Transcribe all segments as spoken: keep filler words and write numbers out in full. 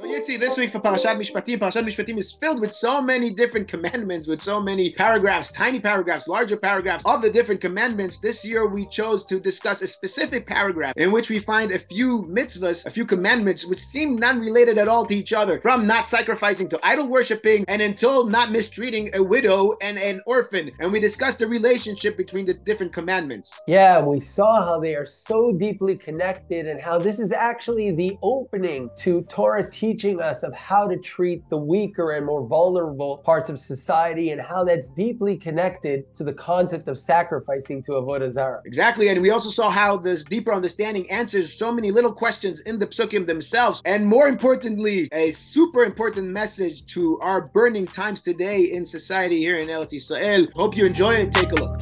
So Yitzi, this week for Parashat Mishpatim, Parashat Mishpatim is filled with so many different commandments, with so many paragraphs, tiny paragraphs, larger paragraphs of the different commandments. This year we chose to discuss a specific paragraph in which we find a few mitzvahs, a few commandments which seem non-related at all to each other, from not sacrificing to idol worshipping and until not mistreating a widow and an orphan. And we discussed the relationship between the different commandments. Yeah, we saw how they are so deeply connected and how this is actually the opening to Torah teaching. teaching us of how to treat the weaker and more vulnerable parts of society and how that's deeply connected to the concept of sacrificing to Avodah Zarah. Exactly, and we also saw how this deeper understanding answers so many little questions in the psukim themselves, and more importantly, a super important message to our burning times today in society here in Eretz Yisrael. Hope you enjoy it. Take a look.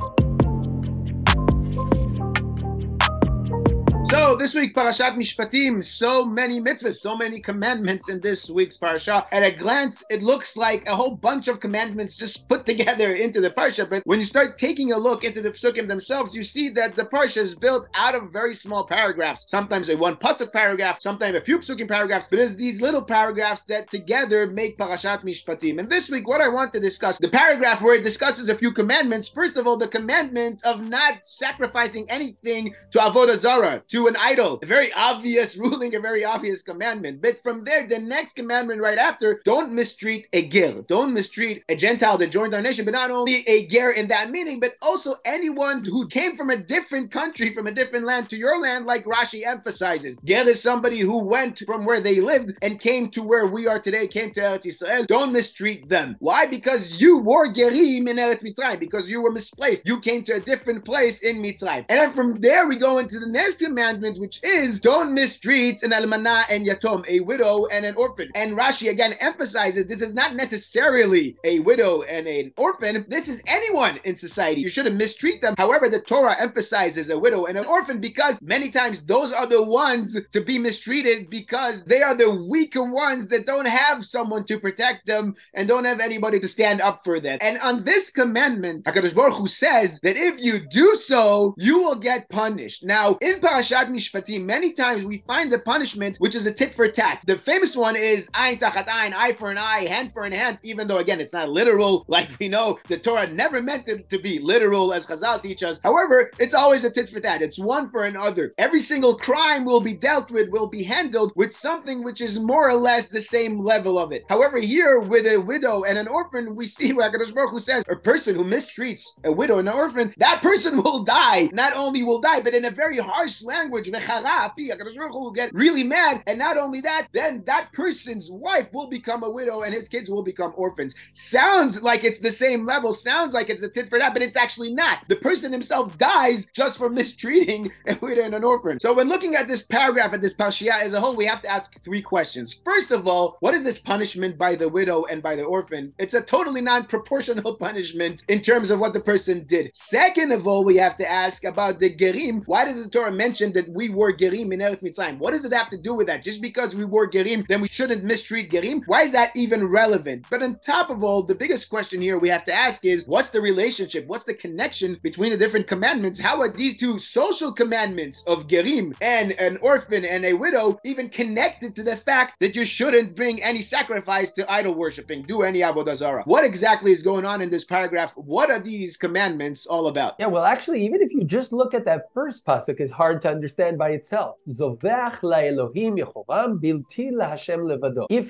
So this week, Parashat Mishpatim, so many mitzvahs, so many commandments in this week's parasha. At a glance, it looks like a whole bunch of commandments just put together into the parasha. But when you start taking a look into the psukim themselves, you see that the parasha is built out of very small paragraphs. Sometimes a one pasuk paragraph, sometimes a few psukim paragraphs. But it's these little paragraphs that together make Parashat Mishpatim. And this week, what I want to discuss, the paragraph where it discusses a few commandments. First of all, the commandment of not sacrificing anything to Avodah Zarah, to an idol. A very obvious ruling, a very obvious commandment. But from there, the next commandment right after, don't mistreat a ger. Don't mistreat a Gentile that joined our nation, but not only a ger in that meaning, but also anyone who came from a different country, from a different land to your land, like Rashi emphasizes. Ger is somebody who went from where they lived and came to where we are today, came to Eretz Yisrael. Don't mistreat them. Why? Because you were gerim in Eretz Mitzrayim, because you were misplaced. You came to a different place in Mitzrayim. And then from there, we go into the next commandment, which is don't mistreat an almanah and yatom, a widow and an orphan. And Rashi again emphasizes this is not necessarily a widow and an orphan. This is anyone in society. You shouldn't mistreat them. However, the Torah emphasizes a widow and an orphan because many times those are the ones to be mistreated because they are the weaker ones that don't have someone to protect them and don't have anybody to stand up for them. And on this commandment, HaKadosh Baruch Hu says that if you do so, you will get punished. Now, in Parashat Mishpatim, many times we find the punishment which is a tit for tat. The famous one is Ein tachat ain, eye for an eye, hand for an hand, even though again it's not literal. Like we know, the Torah never meant it to be literal as Chazal teach us. However, it's always a tit for tat. It's one for another. Every single crime will be dealt with, will be handled with something which is more or less the same level of it. However, here with a widow and an orphan, we see where HaKadosh Baruch Hu says a person who mistreats a widow and an orphan, that person will die. Not only will die, but in a very harsh language language, HaKadosh Baruch Hu will get really mad, and not only that, then that person's wife will become a widow and his kids will become orphans. Sounds like it's the same level, sounds like it's a tit for tat, but it's actually not. The person himself dies just for mistreating a widow and an orphan. So when looking at this paragraph, at this parashiyah as a whole, we have to ask three questions. First of all, what is this punishment by the widow and by the orphan? It's a totally non-proportional punishment in terms of what the person did. Second of all, we have to ask about the gerim. Why does the Torah mention that we were gerim in Eretz Mitzrayim? What does it have to do with that? Just because we were gerim, then we shouldn't mistreat gerim? Why is that even relevant? But on top of all, the biggest question here we have to ask is, what's the relationship? What's the connection between the different commandments? How are these two social commandments of gerim and an orphan and a widow even connected to the fact that you shouldn't bring any sacrifice to idol worshipping, do any Avodah Zarah? What exactly is going on in this paragraph? What are these commandments all about? Yeah, well, actually, even if you just look at that first pasuk, it's hard to understand by itself. If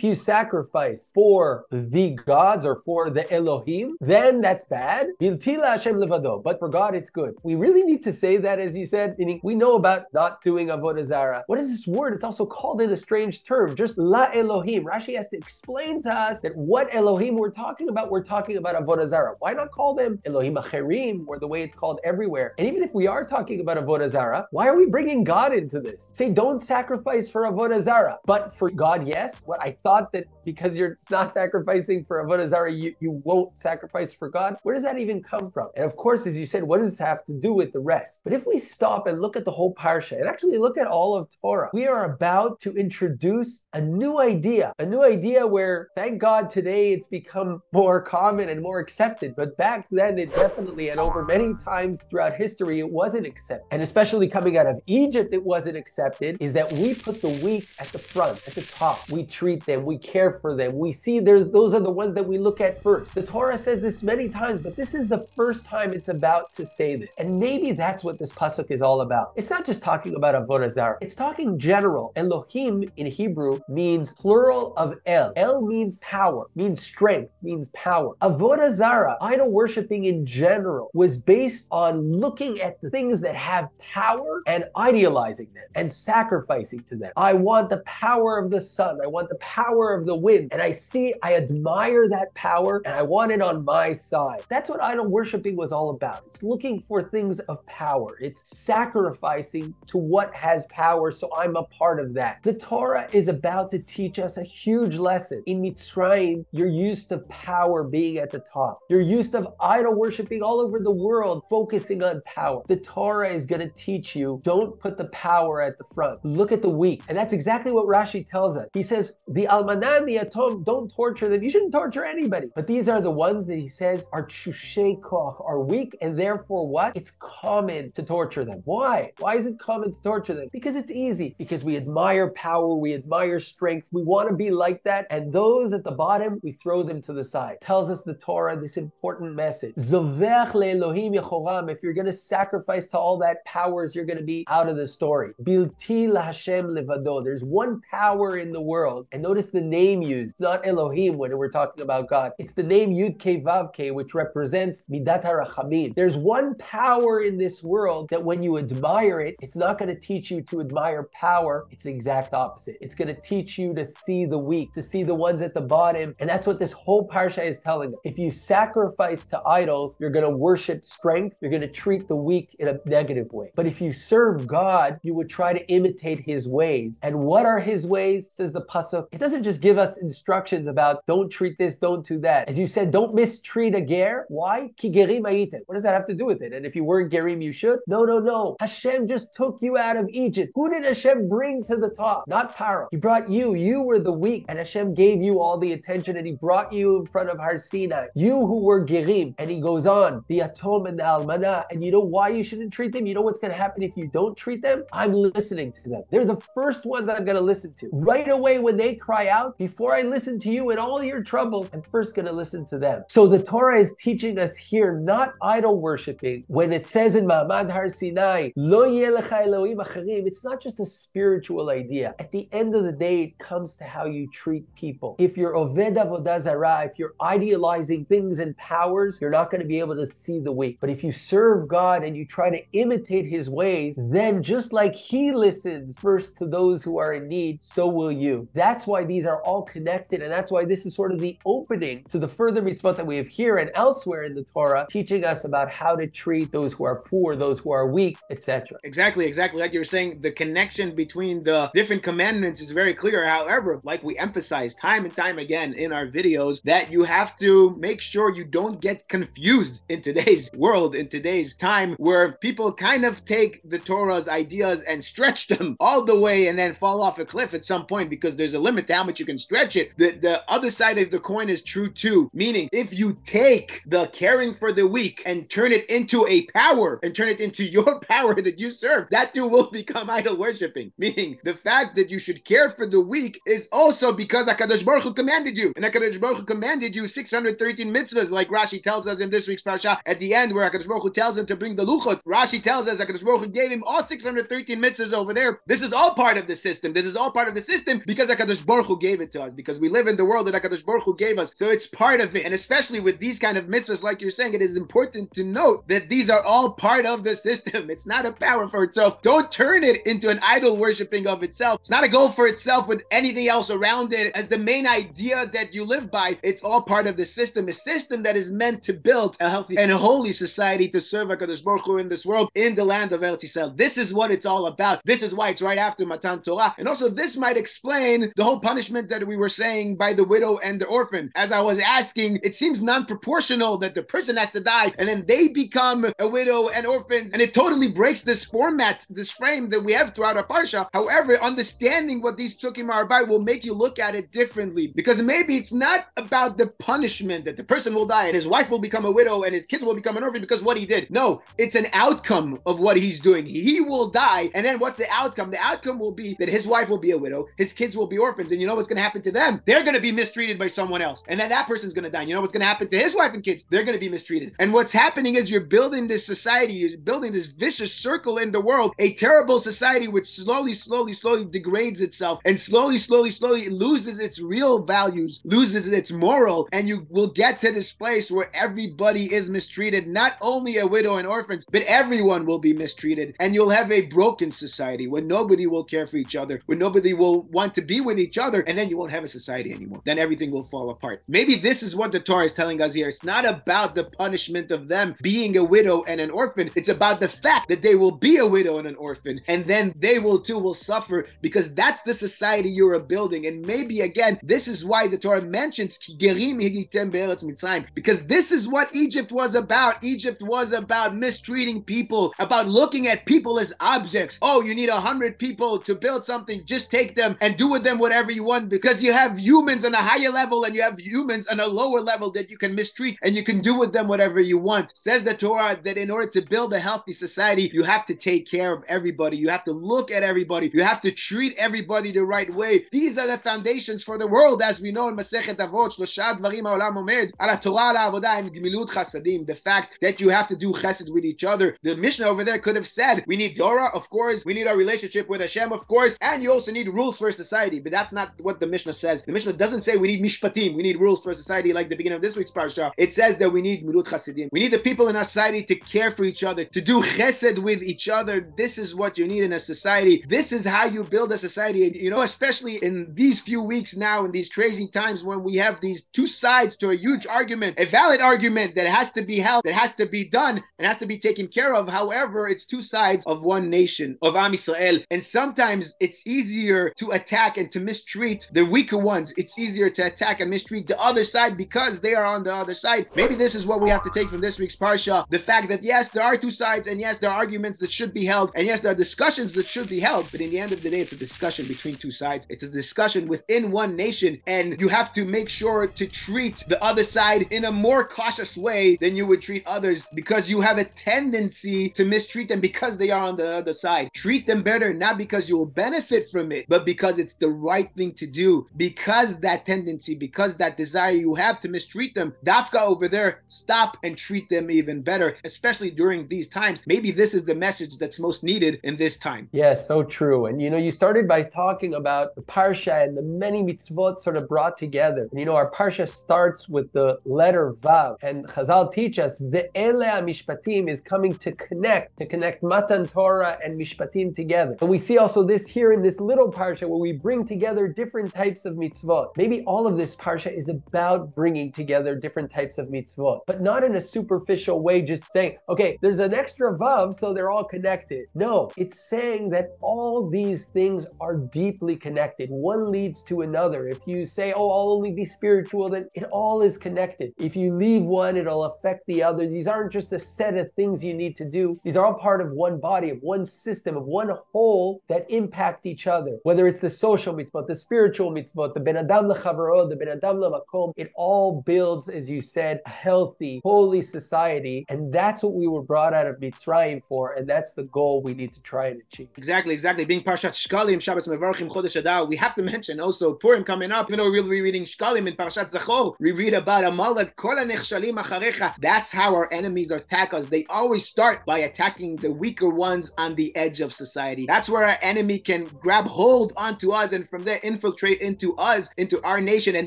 you sacrifice for the gods or for the Elohim, then that's bad. But for God, it's good. We really need to say that, as you said, meaning we know about not doing Avodah Zarah. What is this word? It's also called in a strange term, just La Elohim. Rashi has to explain to us that what Elohim we're talking about, we're talking about Avodah Zarah. Why not call them Elohim Acherim, or the way it's called everywhere? And even if we are talking about Avodah Zarah, why are we bringing God into this? Say, don't sacrifice for Avodah Zarah, but for God, yes? What, I thought that because you're not sacrificing for Avodah Zarah, you, you won't sacrifice for God? Where does that even come from? And of course, as you said, what does this have to do with the rest? But if we stop and look at the whole parsha, and actually look at all of Torah, we are about to introduce a new idea, a new idea where, thank God, today it's become more common and more accepted, but back then it definitely, and over many times throughout history, it wasn't accepted. And especially coming out of Egypt it wasn't accepted is that we put the weak at the front, at the top. We treat them, we care for them. We see there's those are the ones that we look at first. The Torah says this many times, but this is the first time it's about to say this. And maybe that's what this pasuk is all about. It's not just talking about Avodah Zarah. It's talking general. Elohim in Hebrew means plural of El. El means power, means strength, means power. Avodah Zarah, idol worshiping in general, was based on looking at the things that have power and idealizing them and sacrificing to them. I want the power of the sun. I want the power of the wind. And I see, I admire that power and I want it on my side. That's what idol worshiping was all about. It's looking for things of power. It's sacrificing to what has power, so I'm a part of that. The Torah is about to teach us a huge lesson. In Mitzrayim, you're used to power being at the top. You're used to idol worshiping all over the world, focusing on power. The Torah is going to teach you, don't put the power at the front. Look at the weak. And that's exactly what Rashi tells us. He says, the almanan, the atom, don't torture them. You shouldn't torture anybody. But these are the ones that he says are tshushay koach, are weak, and therefore what? It's common to torture them. Why? Why is it common to torture them? Because it's easy. Because we admire power, we admire strength, we want to be like that, and those at the bottom, we throw them to the side. Tells us the Torah this important message. Zovech leElohim yechoram. If you're going to sacrifice to all that powers, you're going to be out of the story. Bilti laHashem levado. There's one power in the world, and notice the name used. It's not Elohim when we're talking about God. It's the name Yud Kei Vav Kei, which represents Midat HaRachamim. There's one power in this world that when you admire it, it's not going to teach you to admire power. It's the exact opposite. It's going to teach you to see the weak, to see the ones at the bottom, and that's what this whole parsha is telling us. If you sacrifice to idols, you're going to worship strength. You're going to treat the weak in a negative way. But if you serve God, you would try to imitate His ways. And what are His ways? Says the pasuk. It doesn't just give us instructions about don't treat this, don't do that. As you said, don't mistreat a ger. Why? Ki gerim hayitem. What does that have to do with it? And if you weren't gerim, you should. No, no, no. Hashem just took you out of Egypt. Who did Hashem bring to the top? Not Paro. He brought you. You were the weak, and Hashem gave you all the attention, and He brought you in front of Har Sinai. You who were gerim, and He goes on the atom and the almana. And you know why you shouldn't treat them? You know what's going to happen if you don't treat them? I'm listening to them. They're the first ones that I'm going to listen to. Right away when they cry out, before I listen to you and all your troubles, I'm first going to listen to them. So the Torah is teaching us here not idol worshiping. When it says in Ma'amad Har Sinai, Lo yeh lecha Elohim acharim, it's not just a spiritual idea. At the end of the day, it comes to how you treat people. If you're Oved Avodah Zarah, if you're idealizing things and powers, you're not going to be able to see the weak. But if you serve God and you try to imitate His ways, then just like He listens first to those who are in need, so will you. That's why these are all connected, and that's why this is sort of the opening to the further mitzvot that we have here and elsewhere in the Torah, teaching us about how to treat those who are poor, those who are weak, et cetera. Exactly, exactly. Like you were saying, the connection between the different commandments is very clear. However, like we emphasize time and time again in our videos, that you have to make sure you don't get confused in today's world, in today's time, where people kind of take the Torah's ideas and stretch them all the way and then fall off a cliff at some point, because there's a limit to how much you can stretch it. The, the other side of the coin is true too, meaning if you take the caring for the weak and turn it into a power and turn it into your power that you serve, that too will become idol worshiping. Meaning the fact that you should care for the weak is also because HaKadosh Baruch Hu commanded you. And HaKadosh Baruch Hu commanded you six hundred thirteen mitzvahs, like Rashi tells us in this week's parasha at the end, where HaKadosh Baruch Hu tells him to bring the luchot. Rashi tells us HaKadosh Baruch Hu gave him all six hundred thirteen mitzvahs over there. This is all part of the system. This is all part of the system because HaKadosh Baruch Hu gave it to us, because we live in the world that HaKadosh Baruch Hu gave us. So it's part of it. And especially with these kind of mitzvahs, like you're saying, it is important to note that these are all part of the system. It's not a power for itself. Don't turn it into an idol worshiping of itself. It's not a goal for itself with anything else around it as the main idea that you live by. It's all part of the system, a system that is meant to build a healthy and a holy society to serve HaKadosh Baruch Hu in this world, in the land of Eretz Yisrael. This is what it's all about. This is why it's right after Matan Torah. And also this might explain the whole punishment that we were saying by the widow and the orphan. As I was asking, it seems non-proportional that the person has to die and then they become a widow and orphans, and it totally breaks this format, this frame that we have throughout our parsha. However, understanding what these tzukim are about will make you look at it differently, because maybe it's not about the punishment that the person will die and his wife will become a widow and his kids will become an orphan because what he did. No, it's an outcome of what he's doing. He he will die. And then what's the outcome? The outcome will be that his wife will be a widow, his kids will be orphans, and you know what's going to happen to them? They're going to be mistreated by someone else. And then that person's going to die. You know what's going to happen to his wife and kids? They're going to be mistreated. And what's happening is you're building this society, you're building this vicious circle in the world, a terrible society which slowly, slowly, slowly degrades itself and slowly, slowly, slowly loses its real values, loses its moral, and you will get to this place where everybody is mistreated, not only a widow and orphans, but everyone will be mistreated. And you'll have a broken society where nobody will care for each other, where nobody will want to be with each other, and then you won't have a society anymore. Then everything will fall apart. Maybe this is what the Torah is telling us here. It's not about the punishment of them being a widow and an orphan. It's about the fact that they will be a widow and an orphan, and then they will too will suffer, because that's the society you are building. And maybe again, this is why the Torah mentions Ki gerim higitem be'eretz Mitzrayim, because this is what Egypt was about. Egypt was about mistreating people, about looking at people as objects. Oh, you need a hundred people to build something, just take them and do with them whatever you want, because you have humans on a higher level and you have humans on a lower level that you can mistreat and you can do with them whatever you want. Says the Torah that in order to build a healthy society, you have to take care of everybody. You have to look at everybody. You have to treat everybody the right way. These are the foundations for the world, as we know in Masechet Avot, Shabbat Chodesh Devarim Ha'olam Omeid, Al Torah, Al Avodah, and Gemilut Chasadim. The fact that you have to do chesed with each other. The Mishnah over there could have said, we need Torah, of course. We need our relationship with Hashem, of course. And you also need rules for society. But that's not what the Mishnah says. The Mishnah doesn't say we need Mishpatim. We need rules for society like the beginning of this week's Parasha. It says that we need Gemilut Chasadim. We need the people in our society to care for each other, to do chesed with each other. This is what you need in a society. This is how you build a society. And you know, especially in these few weeks now, in these crazy times when we have these two sides to a huge argument, a valid argument that has to be held, that has to be done, and has to be taken care of. However, it's two sides of one nation, of Am Israel. And sometimes it's easier to attack and to mistreat the weaker ones. It's easier to attack and mistreat the other side because they are on the other side. Maybe this is what we have to take from this week's Parsha. The fact that yes, there are two sides, and yes, there are arguments that should be held, and yes, there are discussions that should be held, but in the end of the day, it's a discussion between two sides. It's a discussion within one nation, and you have to make sure to treat the other side in a more cautious way than you would treat others, because you have a tendency to mistreat them because they are on the other side. Treat them better, not because you will benefit from it, but because it's the right thing to do. Because that tendency, because that desire you have to mistreat them, Dafka over there, stop and treat them even better, especially during these times. Maybe this is the message that's most needed in this time. Yes, so true. And you know, you started by talking about the Parsha and the many mitzvot sort of brought together. And you know, our Parsha starts with the letter Vav, and Chazal teach us the Ve'ele HaMishpatim is coming to connect, to connect Matan Torah and Mishpatim together. And we see also this here in this little Parsha where we bring together different types of mitzvot. Maybe all of this Parsha is about bringing together different types of mitzvot, but not in a superficial way, just saying, okay, there's an extra Vav, so they're all connected. No, it's saying that all these things are deeply connected. One leads to another. If you say, oh, I'll only be spiritual, then it all is connected. If you leave one, it'll affect the other. These aren't just a set of things you need to do. These are all part of one body, of one system, of one whole that impact each other. Whether it's the social mitzvot, the spiritual mitzvot, the ben adam l'chavaro, the ben adam l'makom, it all builds, as you said, a healthy, holy society. And that's what we were brought out of Mitzrayim for, and that's the goal we need to try and achieve. Exactly, exactly. Being Parashat Shkalim, Shabbat Mevarchim, Chodesh Adar, we have to mention also Purim coming up. You know, we'll be reading Shkalim in Parashat Zachor. We read about Amalek, Kol HaNechshalim Acharecha. That's how our enemies attack us. They always start by attacking the weaker ones on the edge of society. That's where our enemy can grab hold onto us, and from there infiltrate into us, into our nation, and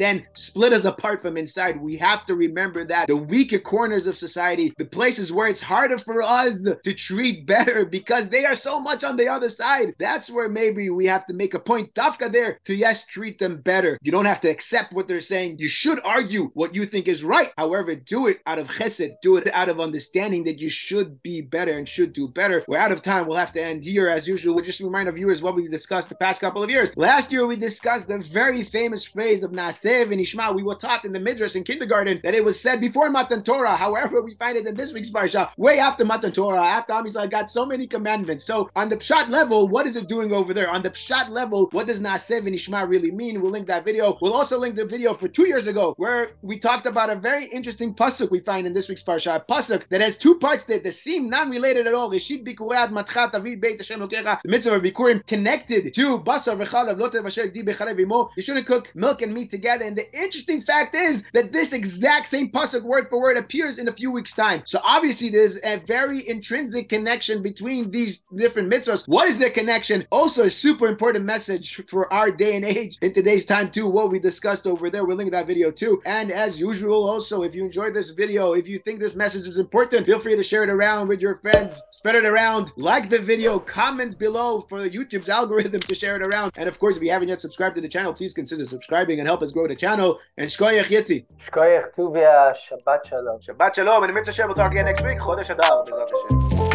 then split us apart from inside. We have to remember that the weaker corners of society, the places where it's harder for us to treat better because they are so much on the other side, that's where maybe we have to make a point, Dafka there, to yes, treat them better. You don't have to accept what they're saying. You should argue what you think is right. However, do it out of chesed. Do it out of understanding that you should be better and should do better. We're out of time. We'll have to end here. As usual, we'll just remind our viewers what we discussed the past couple of years. Last year, we discussed the very famous phrase of Naaseh v'Nishma. We were taught in the Midrash in kindergarten that it was said before Matan Torah. However, we find it in this week's Parsha, way after Matan Torah, after Am Israel got so many commandments. So on the Pshat level, what is it doing over there? On the Pshat level, what does Naaseh v'Nishma really mean? We'll link that video. We'll also link the video for two years ago where we talked about a very interesting pasuk we find in this week's Parsha, a pasuk that has two parts that, that seem non-related at all. Reshit B'Kurim The mitzvah of B'Kurim connected to basar v'chalav lo tevasher di b'chalav imo. You shouldn't cook milk and meat together. And the interesting fact is that this exact same pasuk word for word appears in a few weeks' time. So obviously there's a very intrinsic connection between these different mitzvahs. What is the connection? Also a super important message for our day and age in today's time too. What we discussed over there, we'll link that video too. And as usual, also if you enjoyed this video, if you think this message is important, feel free to share it around with your friends, spread it around, like the video, comment below for YouTube's algorithm to share it around. And of course, if you haven't yet subscribed to the channel, please consider subscribing and help us grow the channel. And Shkoyach Yitzi. Shkoyach Tuvia. Shabbat Shalom. Shabbat Shalom. And Mitzvah Shem, we'll talk again next week. Chodesh Adar.